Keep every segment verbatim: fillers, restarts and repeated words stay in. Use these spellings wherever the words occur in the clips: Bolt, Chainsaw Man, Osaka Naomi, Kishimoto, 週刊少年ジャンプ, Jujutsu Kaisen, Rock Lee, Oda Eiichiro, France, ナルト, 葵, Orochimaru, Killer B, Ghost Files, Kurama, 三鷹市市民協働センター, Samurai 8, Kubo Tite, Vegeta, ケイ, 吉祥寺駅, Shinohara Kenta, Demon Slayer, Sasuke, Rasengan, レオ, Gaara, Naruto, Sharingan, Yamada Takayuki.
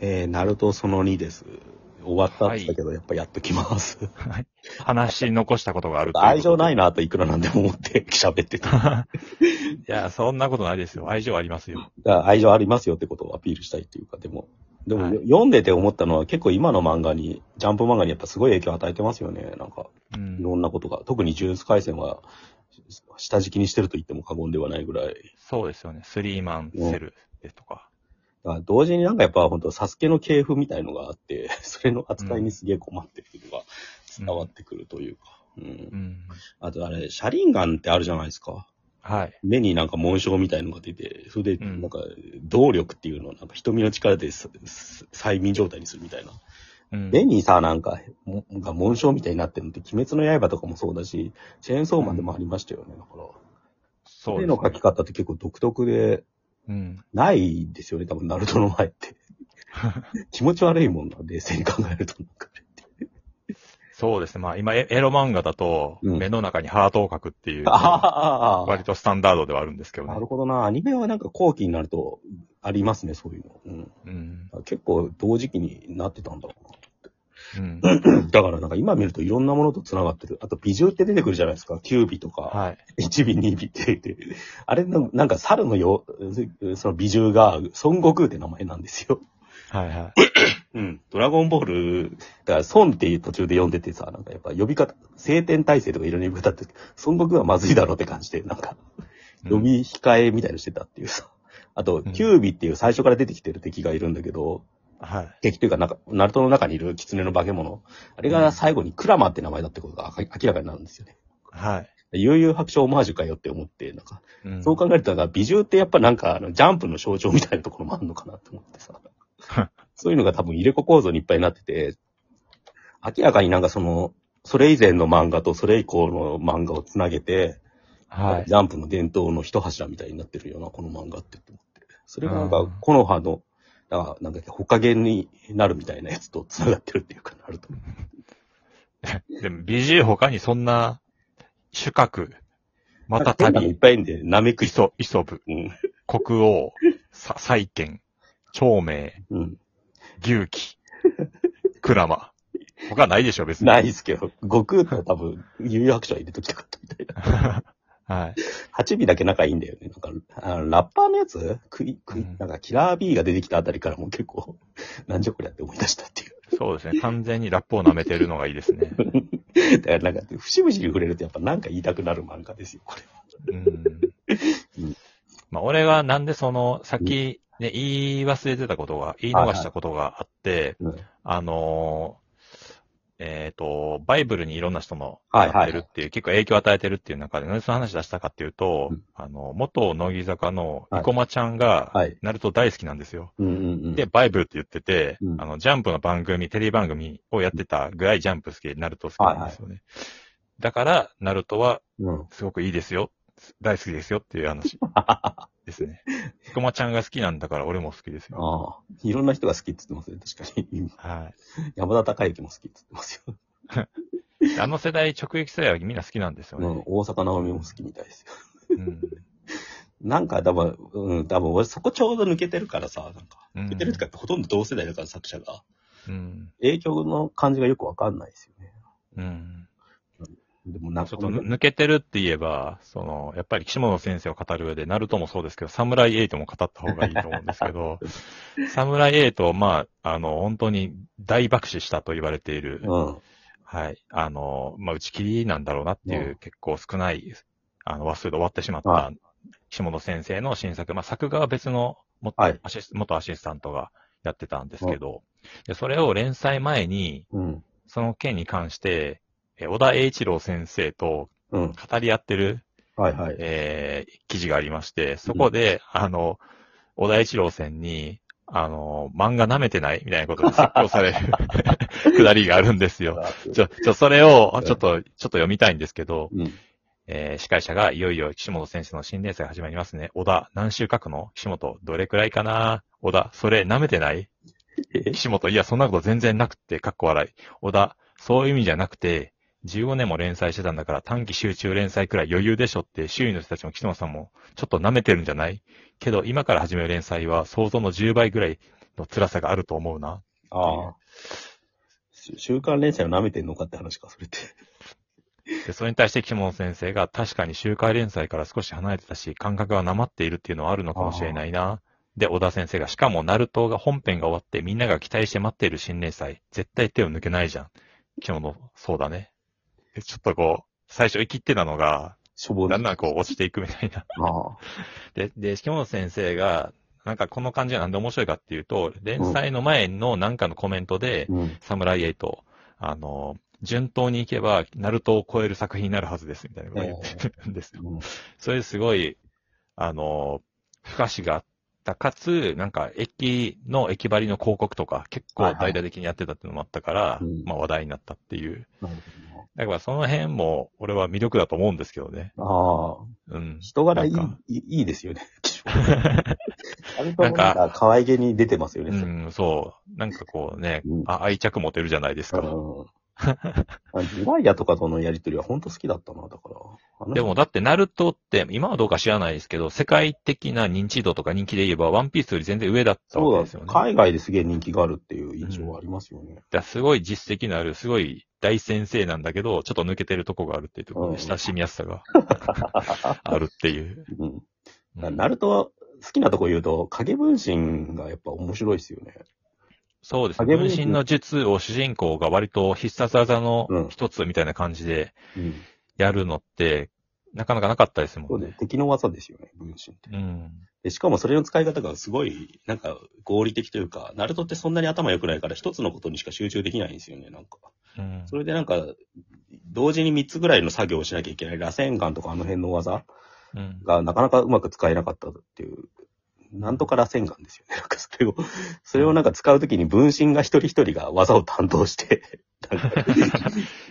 えー、ナルトそのにです。終わったんだけど、はい、やっぱやっときます。はい、話残したことがあるということ。愛情ないなといくらなんでも思って喋ってた。いや、そんなことないですよ。愛情ありますよ。だから愛情ありますよってことをアピールしたいっていうか、でも、でも、はい、読んでて思ったのは結構今の漫画に、ジャンプ漫画にやっぱすごい影響を与えてますよね。なんか、いろんなことが。うん、特に呪術廻戦は、下敷きにしてると言っても過言ではないぐらい。そうですよね。スリーマンセルですとか。同時になんかやっぱ本当サスケの系譜みたいのがあって、それの扱いにすげえ困ってるのが伝わってくるというか。うんうん、あとあれ、シャリンガンってあるじゃないですか。はい。目になんか紋章みたいのが出て、それでなんか動力っていうのをなんか瞳の力で催眠状態にするみたいな。うん、目にさ、なんか、紋章みたいになってるのって、鬼滅の刃とかもそうだし、チェーンソーマンでもありましたよね。うん、だから、そうですね。目の描き方って結構独特で、うん、ないですよね、多分、ナルトの前って。気持ち悪いもんな、冷静に考えるとなんかそうですね、まあ今エロ漫画だと、目の中にハートを描くっていう、うん、割とスタンダードではあるんですけどね。なるほどな、アニメはなんか後期になるとありますね、そういうの。うんうん、結構同時期になってたんだろうなって、うん。だからなんか今見るといろんなものと繋がってる。あと、美獣って出てくるじゃないですか、きゅうびとか、はい、いちび、にびって言って。あれの、なんか猿のよ、その美獣が孫悟空って名前なんですよ。はいはい。うん。ドラゴンボール、だから、孫っていう途中で読んでてさ、なんかやっぱ呼び方、聖天体制とかいろんな呼び方って、孫悟空はまずいだろうって感じで、なんか、読み控えみたいのしてたっていうさ。あと、キュービっていう最初から出てきてる敵がいるんだけど、うん、敵というか、なんか、ナルトの中にいる狐の化け物。あれが最後にクラマって名前だってことが明らかになるんですよね。はい。悠々白書オマージュかよって思って、なんか、うん、そう考えると、美獣ってやっぱなんか、ジャンプの象徴みたいなところもあるのかなって思ってさ。そういうのが多分入れ子構造にいっぱいになってて、明らかになんかその、それ以前の漫画とそれ以降の漫画をつなげて、はい、ジャンプの伝統の一柱みたいになってるような、この漫画って思って。それがなんか、この葉の、なんだっけ、ほかげになるみたいなやつとつながってるっていうかなると思う。でも、ビージー 他にそんな、主角、また旅。いっぱいいんで、なめくいそ、いそぶ、うん、国王、再建。長明、うん、牛鬼、クラマ。他ないでしょ、別に。ないですけど、悟空って多分、悠々白書入れときたかったみたいな。はい。はちびだけ仲いいんだよね。なんか、あラッパーのやつクイ、クイ、うん、なんかキラー B が出てきたあたりからもう結構、なんじゃこりゃって思い出したっていう。そうですね。完全にラップを舐めてるのがいいですね。だからなんか、節々に触れるとやっぱなんか言いたくなる漫画ですよ、これは。うんうん、まあ、俺はなんでその、先、うんね、言い忘れてたことが、言い逃したことがあって、はいはい、あの、えっ、ー、と、バイブルにいろんな人のやってるっていう、はいはい、結構影響を与えてるっていう中で、何でその話出したかっていうと、うん、あの、元乃木坂の生駒ちゃんが、ナルト大好きなんですよ。はいはい、で、バイブルって言ってて、うん、あの、ジャンプの番組、テレビ番組をやってたぐらいジャンプ好きで、ナルト好きなんですよね。はいはい、だから、ナルトは、すごくいいですよ、うん、大好きですよっていう話。ですね。生駒ちゃんが好きなんだから俺も好きですよ。ああ。いろんな人が好きって言ってますね、確かに。はい。山田孝之も好きって言ってますよ。あの世代直撃世代はみんな好きなんですよね。うん、大阪直美も好きみたいですよ。うん、なんか多分、うん、多分俺そこちょうど抜けてるからさ、なんか、抜けてるってかほとんど同世代だから作者が。うん、影響の感じがよくわかんないですよね。うん。でもなんかちょっと抜けてるって言えば、その、やっぱり岸本先生を語る上で、ナルトもそうですけど、サムライエイトも語った方がいいと思うんですけど、サムライエイトを、まあ、あの、本当に大爆死したと言われている、うん、はい、あの、まあ、打ち切りなんだろうなっていう、うん、結構少ない、あの、話数で終わってしまった、岸本先生の新作、まあ、作画は別の元アシス、はい、元アシスタントがやってたんですけど、うん、でそれを連載前に、うん、その件に関して、小田栄一郎先生と語り合ってる、うんはいはいえー、記事がありまして、そこで、うん、あの、小田栄一郎さんに、あの、漫画舐めてないみたいなことで説教されるくだりがあるんですよ。ちょ、ちょ、それを、ちょっと、ちょっと読みたいんですけど、うんえー、司会者がいよいよ岸本先生の新連載が始まりますね。小田、何週書くの？岸本、どれくらいかな？小田、それ舐めてない？岸本、いや、そんなこと全然なくて、かっこ笑い。小田、そういう意味じゃなくて、じゅうごねんも連載してたんだから短期集中連載くらい余裕でしょって周囲の人たちも岸本さんもちょっと舐めてるんじゃないけど今から始める連載は想像のじゅうばいくらいの辛さがあると思うな。ああ。週刊連載を舐めてんのかって話か、それって。でそれに対して木本先生が、確かに週刊連載から少し離れてたし、感覚がなまっているっていうのはあるのかもしれないな。で、小田先生が、しかもナルトが本編が終わってみんなが期待して待っている新連載、絶対手を抜けないじゃん。今日の、そうだね。ちょっとこう、最初生きってたのが、だんだんこう落ちていくみたいな。あで、で、木本先生が、なんかこの感じがなんで面白いかっていうと、連載の前のなんかのコメントで、うん、サムライエイト、あの、順当にいけば、ナルトを超える作品になるはずです、みたいなことを言ってるんですよ。うん、それすごい、あの、不可視があった、かつ、なんか駅の駅張りの広告とか、結構大々的にやってたっていうのもあったから、はいはい、まあ話題になったっていう。うん、だからその辺も、俺は魅力だと思うんですけどね。ああ。うん。人柄いい、いいですよね。なんか、可愛げに出てますよね。うん、そう。なんかこうね、うん、あ愛着持てるじゃないですか。うんリワイアとかとのやりとりは本当好きだったな、だから。でもだってナルトって、今はどうか知らないですけど、世界的な認知度とか人気で言えば、ワンピースより全然上だったわけですよね。そうだ、海外ですげえ人気があるっていう印象はありますよね。うん、だすごい実績のある、すごい大先生なんだけど、ちょっと抜けてるとこがあるっていうところで、親しみやすさがあるっていう。うん、ナルトは好きなとこ言うと、影分身がやっぱ面白いですよね。そうですね。分身の術を主人公が割と必殺技の一つみたいな感じでやるのって、なかなかなかったですもんね。そうね、敵の技ですよね、分身って、うんで。しかもそれの使い方がすごい、なんか合理的というか、ナルトってそんなに頭良くないから一つのことにしか集中できないんですよね、なんか。うん、それでなんか、同時に三つぐらいの作業をしなきゃいけない、螺旋丸とかあの辺の技がなかなかうまく使えなかったっていう。なんとか螺旋丸ですよね。なんかそれを、それをなんか使うときに分身が一人一人が技を担当してなんか、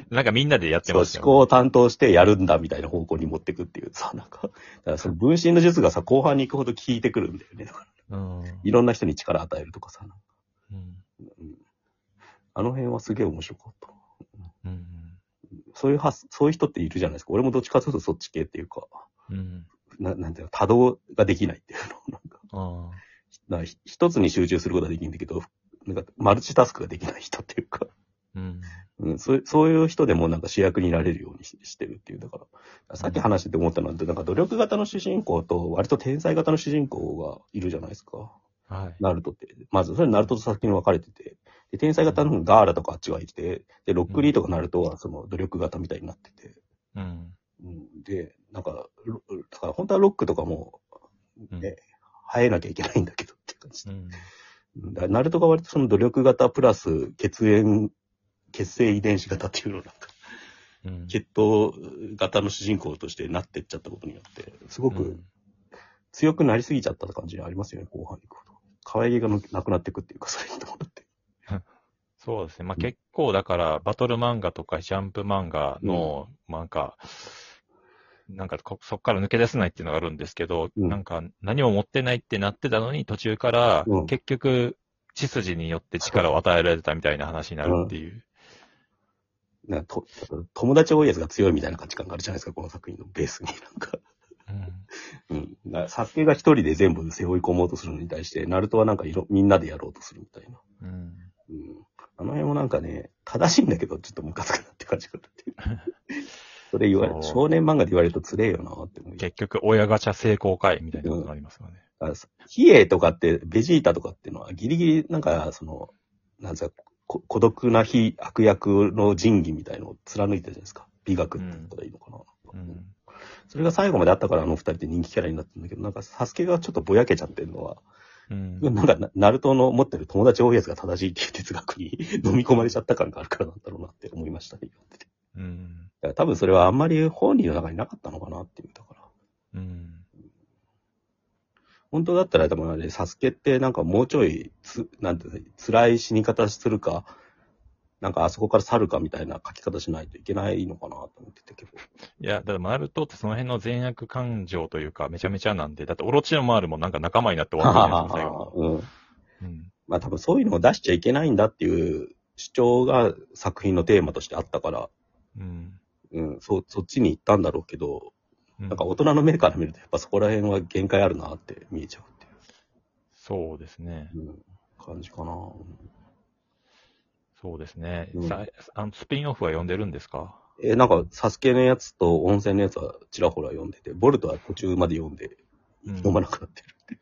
なんかみんなでやってますよ、ね。思考を担当してやるんだみたいな方向に持ってくっていうさ、なんか、だからその分身の術がさ、後半に行くほど効いてくるんだよね。だからうん、いろんな人に力与えるとかさ、なんかうん、あの辺はすげえ面白かった。うん、そういう発、そういう人っているじゃないですか。俺もどっちかというとそっち系っていうか。うんななんていうの、多動ができないっていうのなんか、あなんか一つに集中することはできるんだけど、なんかマルチタスクができない人っていうか、うんうん、そう、そういう人でもなんか主役になれるようにしてるっていう、だから、さっき話してて思ったのは、うん、なんか努力型の主人公と割と天才型の主人公がいるじゃないですか。はい、ナルトって。まず、それナルトと先に分かれてて、で天才型のガーラとかあっちがいて、で、ロックリーとかナルトはその努力型みたいになってて、うんで、なんか、だから本当はロックとかも、ね、生、うん、えなきゃいけないんだけどって感じで。うん、だナルトが割とその努力型プラス血縁、血清遺伝子型っていうのなんか、うん、血統型の主人公としてなってっちゃったことによって、すごく強くなりすぎちゃった感じがありますよね、後半に行くと。可愛げがなくなっていくっていうか、それに伴って。そうですね。まあ、結構だから、バトル漫画とかジャンプ漫画の、なんか、うんなんかこ、そっから抜け出せないっていうのがあるんですけど、うん、なんか、何も持ってないってなってたのに、途中から、結局、血筋によって力を与えられたみたいな話になるっていう。うん、なんかと、友達多いやつが強いみたいな価値観があるじゃないですか、この作品のベースに。なんか、うん。うん。だから、サスケが一人で全部背負い込もうとするのに対して、ナルトはなんかいろ、みんなでやろうとするみたいな。うん。うん、あの辺もなんかね、正しいんだけど、ちょっとムカつくなって感じがあって。それ言われ少年漫画で言われるとつれえよなって思う。結局、親ガチャ成功会みたいなことがありますよね。うん、ヒエとかって、ベジータとかっていうのは、ギリギリ、なんか、その、なんですか、孤独な非悪役の仁義みたいのを貫いてるじゃないですか。美学って言ったらいいのかな。うんうん、それが最後まであったから、あの二人って人気キャラになってるんだけど、なんか、サスケがちょっとぼやけちゃってるのは、うん、なんか、ナルトの持ってる友達多いやつが正しいっていう哲学に飲み込まれちゃった感があるからなんだろうなって思いましたね。うん、多分それはあんまり本人の中になかったのかなっていうところ。うん、本当だったら多分あれサスケってなんかもうちょいつなんていうの辛い死に方するかなんかあそこから去るかみたいな書き方しないといけないのかなと思ってて結構。いやだからナルトってその辺の善悪感情というかめちゃめちゃなんでだってオロチのマールもなんか仲間になって終わったじゃないですか最後。うん。うん、まあ多分そういうのを出しちゃいけないんだっていう主張が作品のテーマとしてあったから。うんうん、そ, そっちに行ったんだろうけど、うん、なんか大人の目から見るとやっぱそこら辺は限界あるなって見えちゃうっていう。そうですね。うん、感じかな。そうですね。うん、さあのスピンオフは読んでるんですか？えー、なんかサスケのやつと温泉のやつはちらほら読んでて、ボルトは途中まで読んで、うん、読まなくなってるって。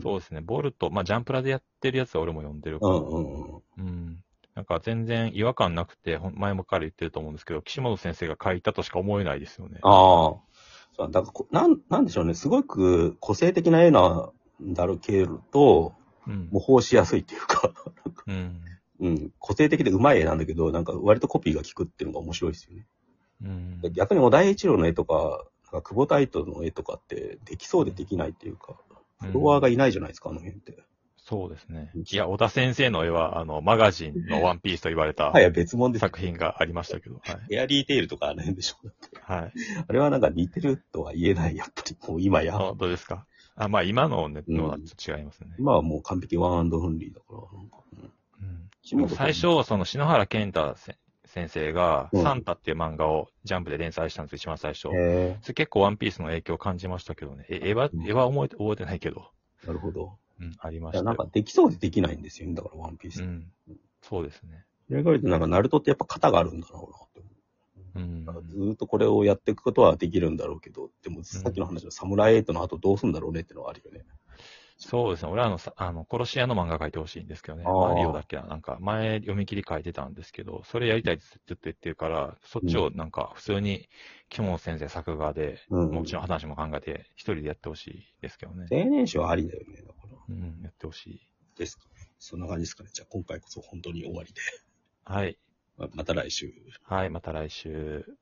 そうですね、ボルト、まあ、ジャンプラでやってるやつは俺も読んでるから、うんうんうん、なんか全然違和感なくて、前もから言ってると思うんですけど、岸本先生が書いたとしか思えないですよね。ああ、だからなん、なんでしょうね、すごく個性的な絵なんだろうけど、うん、模倣しやすいっていうか、うんうん、個性的でうまい絵なんだけど、なんか割とコピーが効くっていうのが面白いですよね。うん、逆に小田栄一郎の絵とか、なんか久保太斗の絵とかって、できそうでできないっていうか。フォロワーがいないじゃないですか、うん、あの辺って。そうですね。いや、小田先生の絵は、あの、マガジンのワンピースと言われた、はい、別物です。作品がありましたけど。はい、エアリーテイルとかあの辺でしょ。はい。あれはなんか似てるとは言えない、やっぱり、もう今や。あ、どうですか。あ、まあ今のね、のはちょっと違いますね。うん、今はもう完璧ワンアンドオンリーだから、なんか、うんうん、最初はその篠原健太先生先生がサンタっていう漫画をジャンプで連載したんですよ、一番最初。それ結構ワンピースの影響を感じましたけどね。絵は、絵は覚えて、覚えてないけど。なるほど。うん、ありました。なんかできそうでできないんですよね、だからワンピース。うん。そうですね。それから言うとなんかナルトってやっぱ型があるんだろうなって思う。うん。ずっとこれをやっていくことはできるんだろうけど、でもさっきの話のサムライエイトの後どうするんだろうねってのはあるよね。そうですね。俺はあの、あの、殺し屋の漫画書いてほしいんですけどね。マリオだっけな。なんか、前読み切り書いてたんですけど、それやりたいってずっと言ってるから、そっちをなんか、普通に、木本先生作画で、うん、もちろん話も考えて、一人でやってほしいですけどね。青年誌はありだよね、だから。うん、やってほしい。ですかね。そんな感じですかね。じゃあ、今回こそ本当に終わりで。はい。また来週。はい、また来週。